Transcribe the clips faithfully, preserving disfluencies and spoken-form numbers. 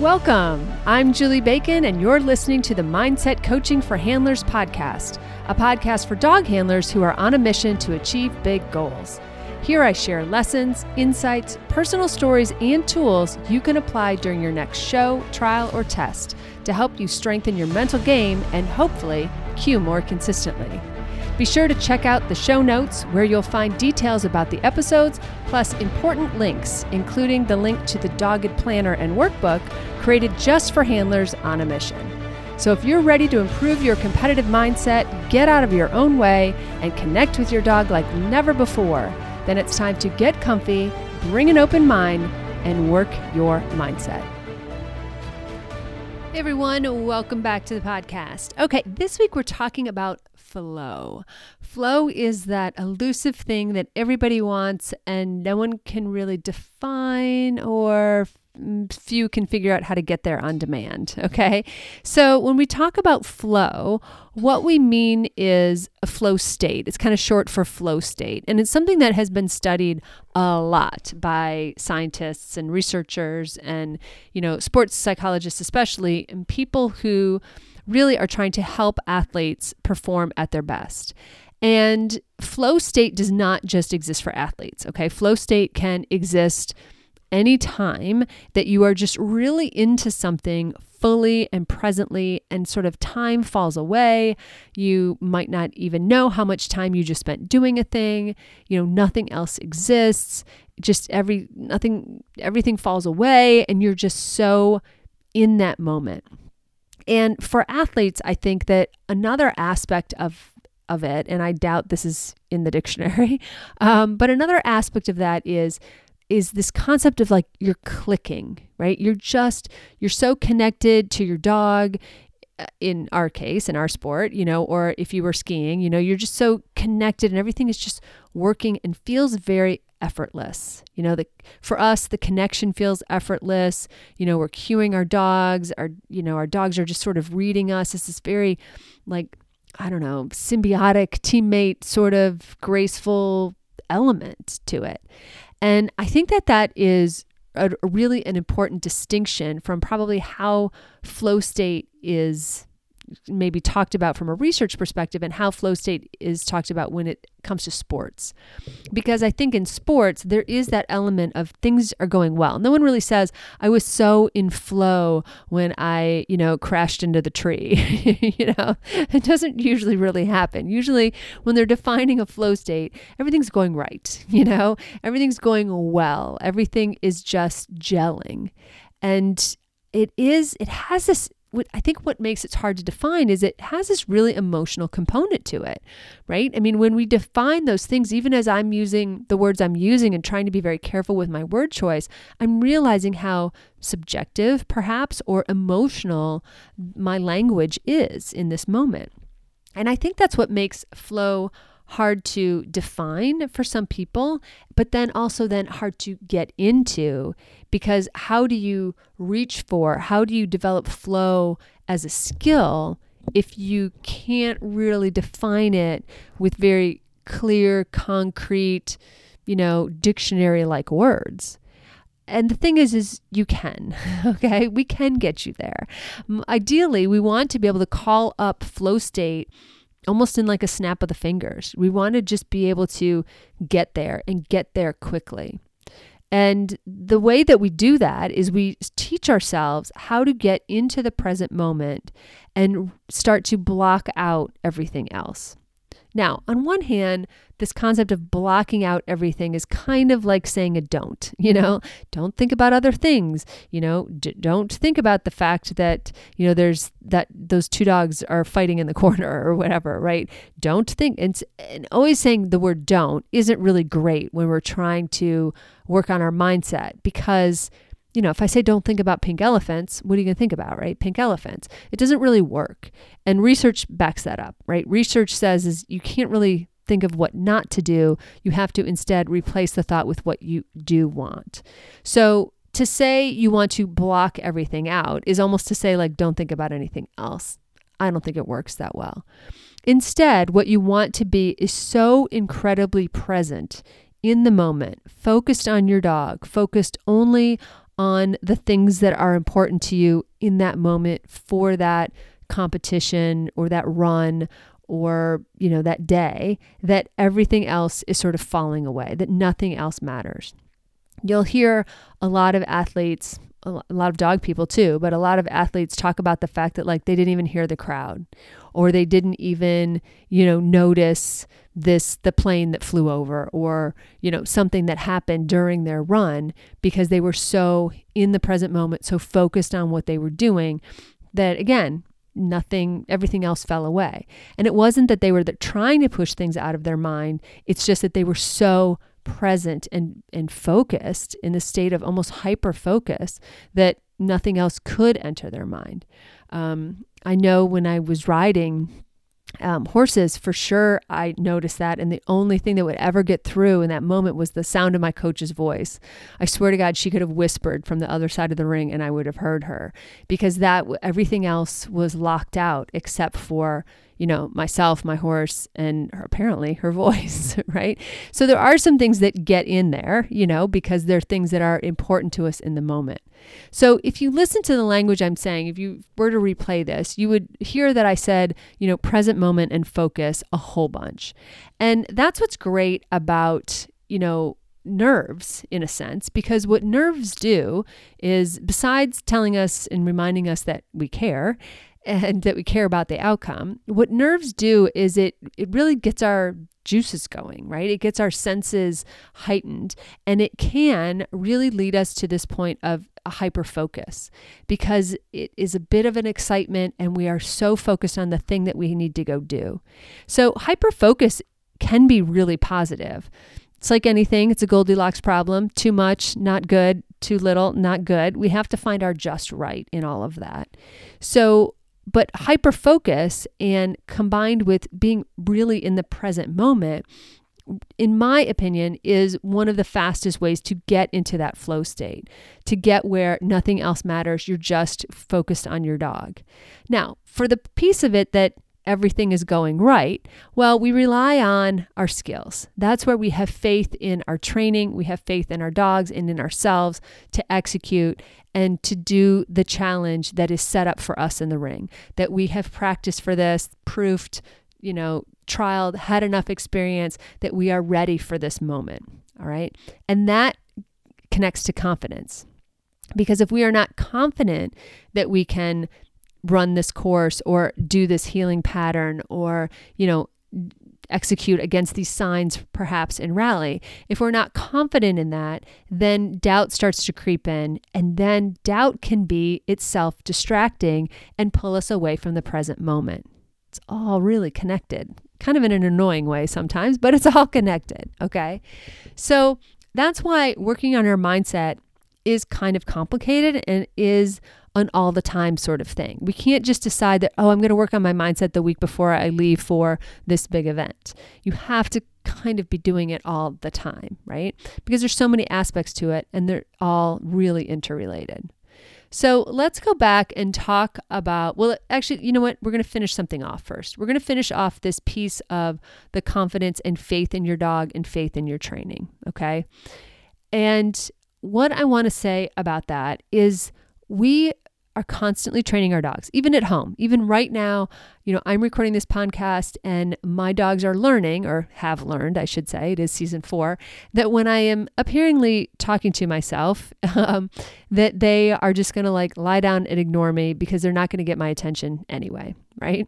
Welcome. I'm Julie Bacon, and you're listening to the Mindset Coaching for Handlers podcast, a podcast for dog handlers who are on a mission to achieve big goals. Here I share lessons, insights, personal stories, and tools you can apply during your next show, trial, or test to help you strengthen your mental game and hopefully cue more consistently. Be sure to check out the show notes where you'll find details about the episodes, plus important links, including the link to the Dogged Planner and workbook created just for handlers on a mission. So if you're ready to improve your competitive mindset, get out of your own way, and connect with your dog like never before, then it's time to get comfy, bring an open mind, and work your mindset. Hey everyone, welcome back to the podcast. Okay, this week we're talking about flow. Flow is that elusive thing that everybody wants and no one can really define, or few can figure out how to get there on demand, okay? So when we talk about flow, what we mean is a flow state. It's kind of short for flow state. And it's something that has been studied a lot by scientists and researchers and, you know, sports psychologists especially, and people who really are trying to help athletes perform at their best. And flow state does not just exist for athletes, okay? Flow state can exist any time that you are just really into something fully and presently, and sort of time falls away. You might not even know how much time you just spent doing a thing. You know, nothing else exists. Just every nothing, everything falls away, and you're just so in that moment. And for athletes, I think that another aspect of of it, and I doubt this is in the dictionary, um, but another aspect of that is. is this concept of like you're clicking, right? You're just, you're so connected to your dog in our case, in our sport, you know, or if you were skiing, you know, you're just so connected and everything is just working and feels very effortless. You know, the, for us, the connection feels effortless. You know, we're cueing our dogs, our, you know, our dogs are just sort of reading us. It's this very like, I don't know, symbiotic teammate sort of graceful element to it. And I think that that is a, really an important distinction from probably how flow state is maybe talked about from a research perspective and how flow state is talked about when it comes to sports. Because I think in sports, there is that element of things are going well. No one really says, I was so in flow when I, you know, crashed into the tree. You know, it doesn't usually really happen. Usually when they're defining a flow state, everything's going right, you know, everything's going well. Everything is just gelling. And it is, it has this, I think what makes it hard to define is it has this really emotional component to it, right? I mean, when we define those things, even as I'm using the words I'm using and trying to be very careful with my word choice, I'm realizing how subjective perhaps or emotional my language is in this moment. And I think that's what makes flow hard to define for some people, but then also then hard to get into, because how do you reach for, how do you develop flow as a skill if you can't really define it with very clear, concrete, you know, dictionary-like words? And the thing is, is you can, okay? We can get you there. Ideally, we want to be able to call up flow state almost in like a snap of the fingers. We want to just be able to get there and get there quickly. And the way that we do that is we teach ourselves how to get into the present moment and start to block out everything else. Now, on one hand, this concept of blocking out everything is kind of like saying a don't, you know, don't think about other things, you know, D- don't think about the fact that, you know, there's that those two dogs are fighting in the corner or whatever, right? Don't think, and, and always saying the word don't isn't really great when we're trying to work on our mindset, because, you know, if I say don't think about pink elephants, what are you going to think about, right? Pink elephants. It doesn't really work. And research backs that up, right? Research says is you can't really think of what not to do. You have to instead replace the thought with what you do want. So to say you want to block everything out is almost to say like, don't think about anything else. I don't think it works that well. Instead, what you want to be is so incredibly present in the moment, focused on your dog, focused only on the things that are important to you in that moment for that competition or that run or, you know, that day, that everything else is sort of falling away, that nothing else matters. You'll hear a lot of athletes, a lot of dog people too, but a lot of athletes talk about the fact that like they didn't even hear the crowd, or they didn't even, you know, notice this, the plane that flew over, or, you know, something that happened during their run, because they were so in the present moment, so focused on what they were doing, that again, nothing, everything else fell away. And it wasn't that they were trying to push things out of their mind. It's just that they were so present and, and focused in a state of almost hyper focus that nothing else could enter their mind. Um, I know when I was riding um, horses, for sure, I noticed that. And the only thing that would ever get through in that moment was the sound of my coach's voice. I swear to God, she could have whispered from the other side of the ring and I would have heard her, because that everything else was locked out except for, you know, myself, my horse, and her, apparently her voice, right? So there are some things that get in there, you know, because they're things that are important to us in the moment. So if you listen to the language I'm saying, if you were to replay this, you would hear that I said, you know, present moment and focus a whole bunch. And that's what's great about, you know, nerves in a sense, because what nerves do is, besides telling us and reminding us that we care, and that we care about the outcome, what nerves do is it it really gets our juices going, right? It gets our senses heightened, and it can really lead us to this point of a hyper focus, because it is a bit of an excitement and we are so focused on the thing that we need to go do. So hyper focus can be really positive. It's like anything, it's a Goldilocks problem. Too much, not good. Too little, not good. We have to find our just right in all of that. So But hyperfocus, and combined with being really in the present moment, in my opinion, is one of the fastest ways to get into that flow state, to get where nothing else matters. You're just focused on your dog. Now, for the piece of it that everything is going right, well, we rely on our skills. That's where we have faith in our training. We have faith in our dogs and in ourselves to execute and to do the challenge that is set up for us in the ring, that we have practiced for this, proofed, you know, trialed, had enough experience that we are ready for this moment. All right. And that connects to confidence, because if we are not confident that we can run this course or do this healing pattern or, you know, execute against these signs perhaps and rally, if we're not confident in that, then doubt starts to creep in, and then doubt can be itself distracting and pull us away from the present moment. It's all really connected, kind of in an annoying way sometimes, but it's all connected. Okay. So that's why working on our mindset is kind of complicated and is an all the time sort of thing. We can't just decide that, oh, I'm going to work on my mindset the week before I leave for this big event. You have to kind of be doing it all the time, right? Because there's so many aspects to it and they're all really interrelated. So let's go back and talk about, well, actually, you know what? We're going to finish something off first. We're going to finish off this piece of the confidence and faith in your dog and faith in your training, okay? And what I want to say about that is we are constantly training our dogs, even at home, even right now. You know, I'm recording this podcast and my dogs are learning, or have learned, I should say, it is season four, that when I am appearingly talking to myself, um, that they are just going to like lie down and ignore me because they're not going to get my attention anyway, right?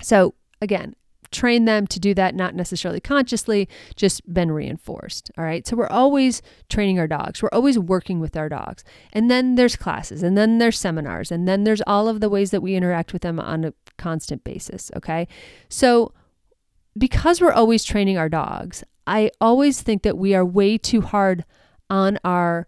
So again, train them to do that, not necessarily consciously, just been reinforced. All right. So we're always training our dogs. We're always working with our dogs. And then there's classes, and then there's seminars, and then there's all of the ways that we interact with them on a constant basis. Okay. So because we're always training our dogs, I always think that we are way too hard on our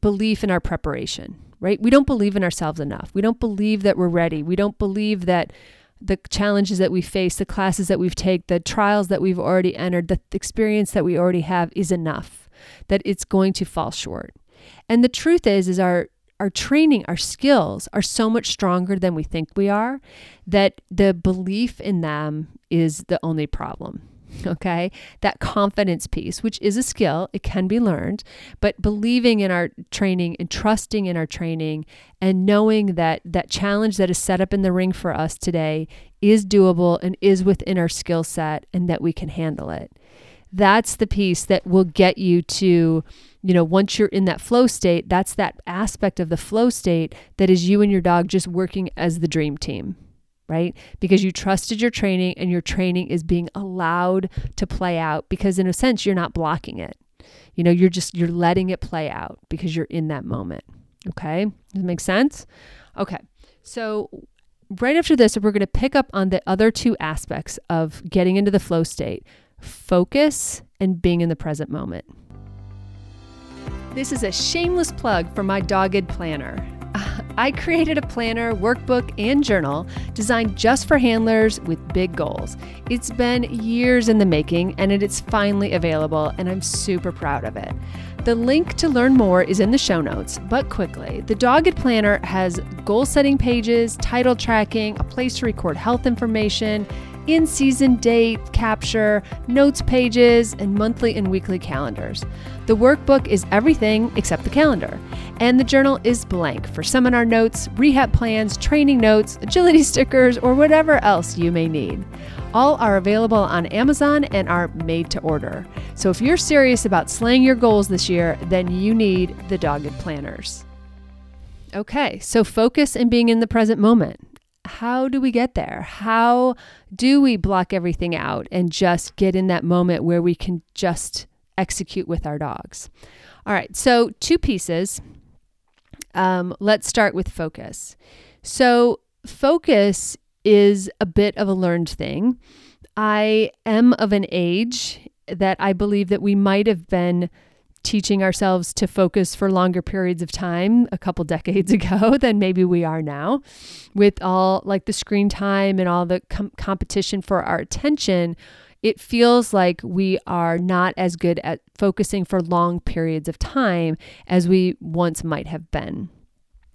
belief in our preparation, right? We don't believe in ourselves enough. We don't believe that we're ready. We don't believe that the challenges that we face, the classes that we've taken, the trials that we've already entered, the experience that we already have is enough, that it's going to fall short. And the truth is, is our, our training, our skills are so much stronger than we think we are, that the belief in them is the only problem. okay? That confidence piece, which is a skill, it can be learned, but believing in our training and trusting in our training and knowing that that challenge that is set up in the ring for us today is doable and is within our skill set and that we can handle it. That's the piece that will get you to, you know, once you're in that flow state, that's that aspect of the flow state that is you and your dog just working as the dream team, right? Because you trusted your training and your training is being allowed to play out because in a sense, you're not blocking it. You know, you're just, you're letting it play out because you're in that moment. Okay. Does that make sense? Okay. So right after this, we're going to pick up on the other two aspects of getting into the flow state. Focus, and being in the present moment. This is a shameless plug for my Dogged Planner. I created a planner, workbook, and journal designed just for handlers with big goals. It's been years in the making and it is finally available and I'm super proud of it. The link to learn more is in the show notes, but quickly, the Dogged Planner has goal setting pages, title tracking, a place to record health information, in-season date, capture, notes pages, and monthly and weekly calendars. The workbook is everything except the calendar. And the journal is blank for seminar notes, rehab plans, training notes, agility stickers, or whatever else you may need. All are available on Amazon and are made to order. So if you're serious about slaying your goals this year, then you need the Dogged Planners. Okay, so focus and being in the present moment. How do we get there? How do we block everything out and just get in that moment where we can just execute with our dogs? All right, so two pieces. Um, let's start with focus. So focus is a bit of a learned thing. I am of an age that I believe that we might have been teaching ourselves to focus for longer periods of time a couple decades ago than maybe we are now with all like the screen time and all the com- competition for our attention. It feels like we are not as good at focusing for long periods of time as we once might have been.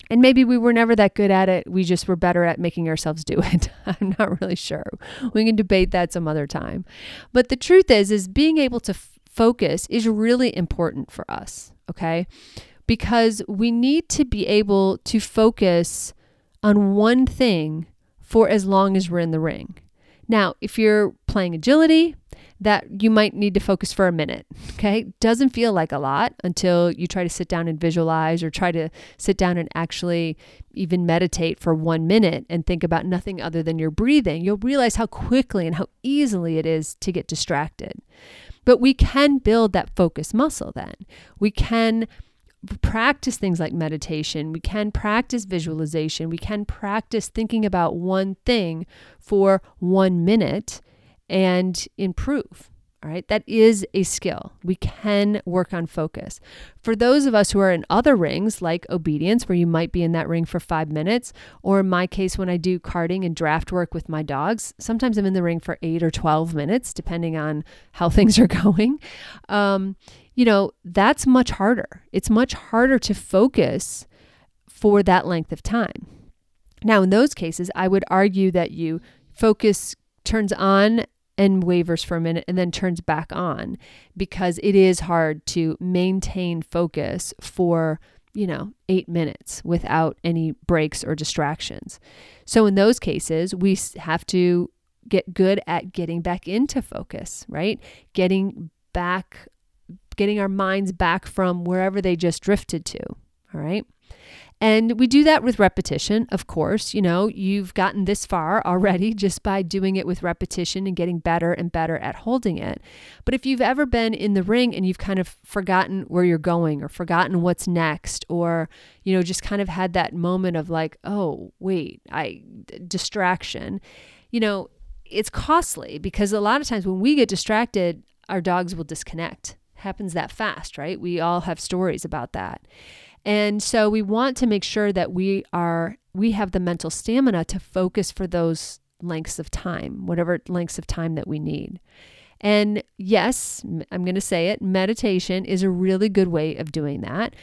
And maybe we were never that good at it. We just were better at making ourselves do it. I'm not really sure. We can debate that some other time. But the truth is, is being able to f- Focus is really important for us, okay? Because we need to be able to focus on one thing for as long as we're in the ring. Now, if you're playing agility, that you might need to focus for a minute, okay? Doesn't feel like a lot until you try to sit down and visualize or try to sit down and actually even meditate for one minute and think about nothing other than your breathing. You'll realize how quickly and how easily it is to get distracted. But we can build that focus muscle then. We can practice things like meditation. We can practice visualization. We can practice thinking about one thing for one minute and improve. All right, that is a skill. We can work on focus. For those of us who are in other rings, like obedience, where you might be in that ring for five minutes, or in my case, when I do carding and draft work with my dogs, sometimes I'm in the ring for eight or twelve minutes, depending on how things are going. Um, you know, that's much harder. It's much harder to focus for that length of time. Now, in those cases, I would argue that you focus turns on and wavers for a minute and then turns back on because it is hard to maintain focus for, you know, eight minutes without any breaks or distractions. So in those cases, we have to get good at getting back into focus, right? Getting back, getting our minds back from wherever they just drifted to, all right? And we do that with repetition, of course. You know, you've gotten this far already just by doing it with repetition and getting better and better at holding it. But if you've ever been in the ring and you've kind of forgotten where you're going or forgotten what's next or, you know, just kind of had that moment of like, oh, wait, I distraction, you know, it's costly because a lot of times when we get distracted, our dogs will disconnect. Happens that fast, right? We all have stories about that. And so we want to make sure that we are we have the mental stamina to focus for those lengths of time, whatever lengths of time that we need. And yes, I'm going to say it, meditation is a really good way of doing that.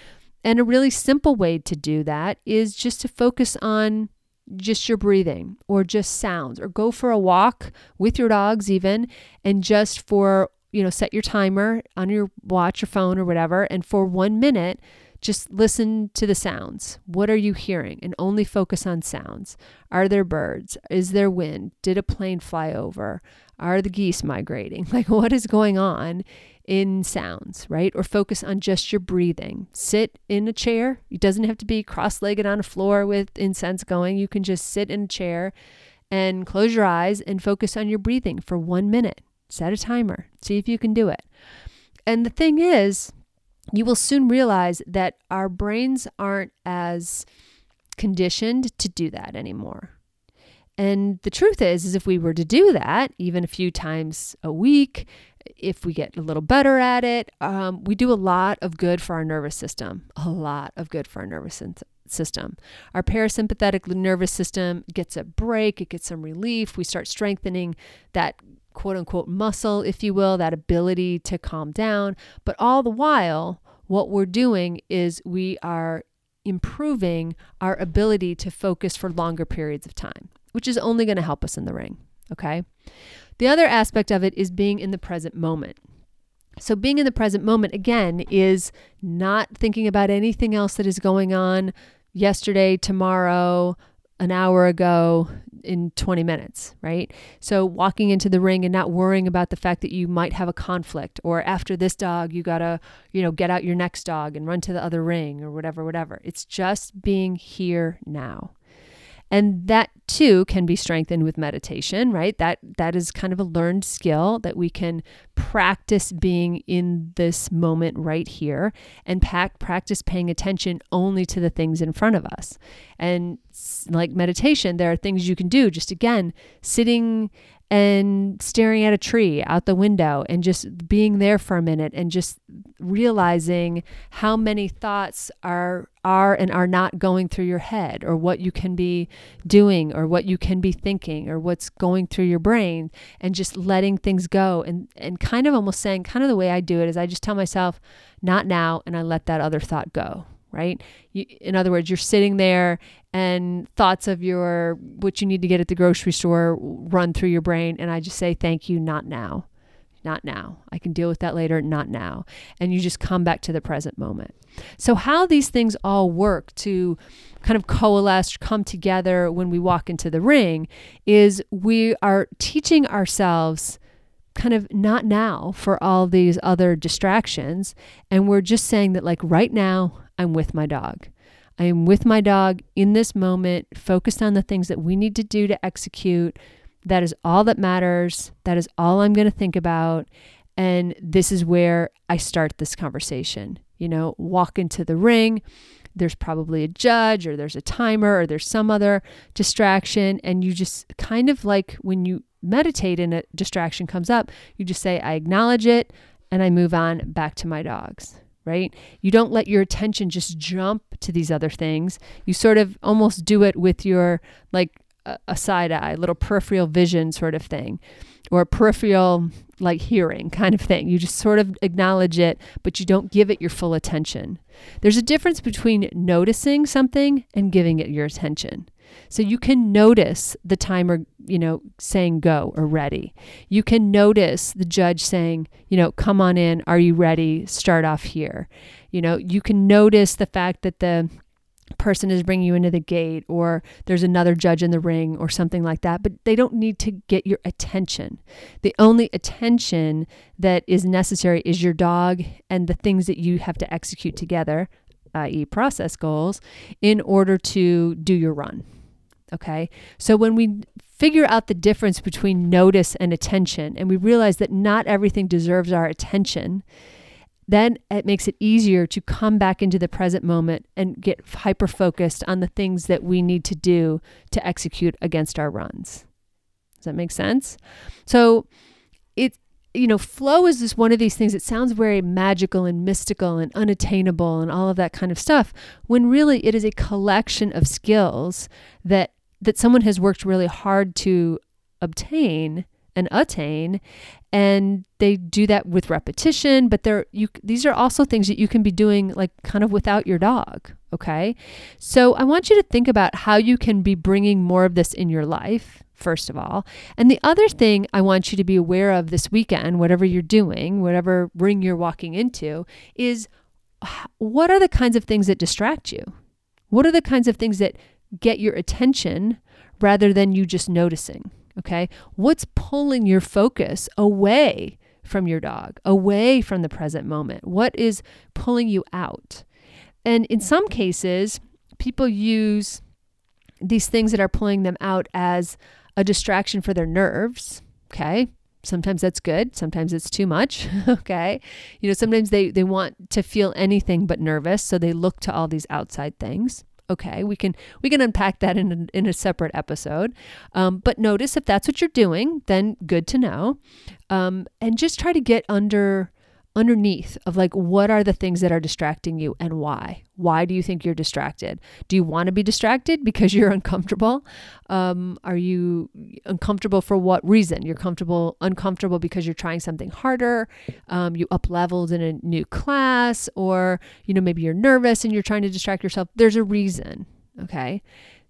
And a really simple way to do that is just to focus on just your breathing or just sounds, or go for a walk with your dogs even, and just for, you know, set your timer on your watch or phone or whatever. And for one minute, just listen to the sounds. What are you hearing? And only focus on sounds. Are there birds? Is there wind? Did a plane fly over? Are the geese migrating? Like, what is going on in sounds, right? Or focus on just your breathing. Sit in a chair. It doesn't have to be cross-legged on a floor with incense going. You can just sit in a chair and close your eyes and focus on your breathing for one minute. Set a timer. See if you can do it. And the thing is, you will soon realize that our brains aren't as conditioned to do that anymore. And the truth is, is if we were to do that, even a few times a week, if we get a little better at it, um, we do a lot of good for our nervous system, a lot of good for our nervous system. Our parasympathetic nervous system gets a break. It gets some relief. We start strengthening that quote unquote muscle, if you will, that ability to calm down. But all the while, what we're doing is we are improving our ability to focus for longer periods of time, which is only going to help us in the ring. Okay. The other aspect of it is being in the present moment. So being in the present moment, again, is not thinking about anything else that is going on yesterday, tomorrow, an hour ago, in twenty minutes, right? So walking into the ring and not worrying about the fact that you might have a conflict, or after this dog, you gotta, you know, get out your next dog and run to the other ring or whatever, whatever. It's just being here now. And that too can be strengthened with meditation, right? That that is kind of a learned skill that we can practice being in this moment right here, and pack, practice paying attention only to the things in front of us. And like meditation, there are things you can do, just again, sitting and staring at a tree out the window and just being there for a minute and just realizing how many thoughts are are and are not going through your head, or what you can be doing, or what you can be thinking, or what's going through your brain, and just letting things go. And, and kind of almost saying, kind of the way I do it is I just tell myself, not now, and I let that other thought go. Right? You, in other words, you're sitting there and thoughts of your, what you need to get at the grocery store run through your brain. And I just say, thank you, not now, not now. I can deal with that later, not now. And you just come back to the present moment. So how these things all work to kind of coalesce, come together when we walk into the ring, is we are teaching ourselves kind of not now for all these other distractions. And we're just saying that, like, right now, I'm with my dog. I am with my dog in this moment, focused on the things that we need to do to execute. That is all that matters. That is all I'm going to think about. And this is where I start this conversation. You know, walk into the ring. There's probably a judge, or there's a timer, or there's some other distraction. And you just kind of, like when you meditate and a distraction comes up, you just say, I acknowledge it, and I move on back to my dogs. Right? You don't let your attention just jump to these other things. You sort of almost do it with your, like, a, a side eye, little peripheral vision sort of thing, or a peripheral, like, hearing kind of thing. You just sort of acknowledge it, but you don't give it your full attention. There's a difference between noticing something and giving it your attention. So you can notice the timer, you know, saying go or ready. You can notice the judge saying, you know, come on in. Are you ready? Start off here. You know, you can notice the fact that the person is bringing you into the gate, or there's another judge in the ring or something like that, but they don't need to get your attention. The only attention that is necessary is your dog and the things that you have to execute together, that is process goals, in order to do your run. Okay. So when we figure out the difference between notice and attention, and we realize that not everything deserves our attention, then it makes it easier to come back into the present moment and get hyper-focused on the things that we need to do to execute against our runs. Does that make sense? So it's, you know, flow is just one of these things that sounds very magical and mystical and unattainable and all of that kind of stuff, when really it is a collection of skills that that someone has worked really hard to obtain and attain, and they do that with repetition. But there, you these are also things that you can be doing, like, kind of without your dog, Okay. So I want you to think about how you can be bringing more of this in your life, first of all. And the other thing I want you to be aware of this weekend, whatever you're doing, whatever ring you're walking into, is what are the kinds of things that distract you? What are the kinds of things that get your attention rather than you just noticing? Okay. What's pulling your focus away from your dog, away from the present moment? What is pulling you out? And in some cases, people use these things that are pulling them out as a distraction for their nerves. Okay. Sometimes that's good. Sometimes it's too much. Okay. You know, sometimes they, they want to feel anything but nervous. So they look to all these outside things. Okay. We can, we can unpack that in a, in a separate episode. Um, but notice if that's what you're doing, then good to know. Um, and just try to get under underneath of like, what are the things that are distracting you and why? Why do you think you're distracted? Do you want to be distracted because you're uncomfortable? Um, are you uncomfortable for what reason? You're comfortable, uncomfortable because you're trying something harder. Um, you up-leveled in a new class, or, you know, maybe you're nervous and you're trying to distract yourself. There's a reason. Okay.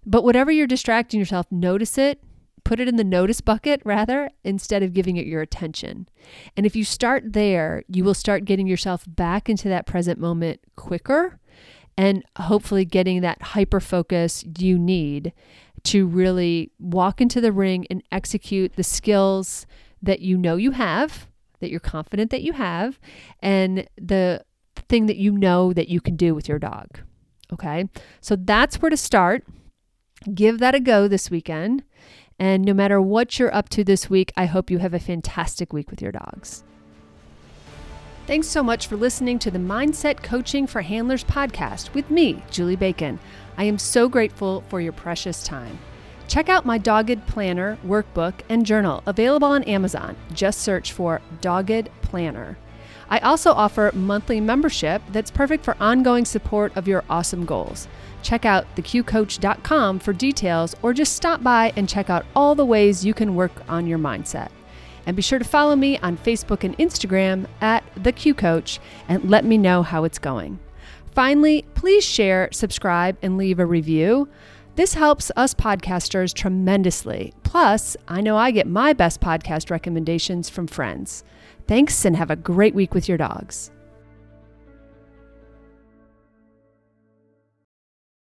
But whatever you're distracting yourself, notice it. Put it in the notice bucket rather, instead of giving it your attention. And if you start there, you will start getting yourself back into that present moment quicker and hopefully getting that hyper focus you need to really walk into the ring and execute the skills that you know you have, that you're confident that you have, and the thing that you know that you can do with your dog. Okay. So that's where to start. Give that a go this weekend. And no matter what you're up to this week, I hope you have a fantastic week with your dogs. Thanks so much for listening to the Mindset Coaching for Handlers podcast with me, Julie Bacon. I am so grateful for your precious time. Check out my Dogged Planner workbook and journal available on Amazon. Just search for Dogged Planner. I also offer monthly membership that's perfect for ongoing support of your awesome goals. Check out the q coach dot com for details, or just stop by and check out all the ways you can work on your mindset. And be sure to follow me on Facebook and Instagram at The Q Coach and let me know how it's going. Finally, please share, subscribe, and leave a review. This helps us podcasters tremendously. Plus, I know I get my best podcast recommendations from friends. Thanks, and have a great week with your dogs.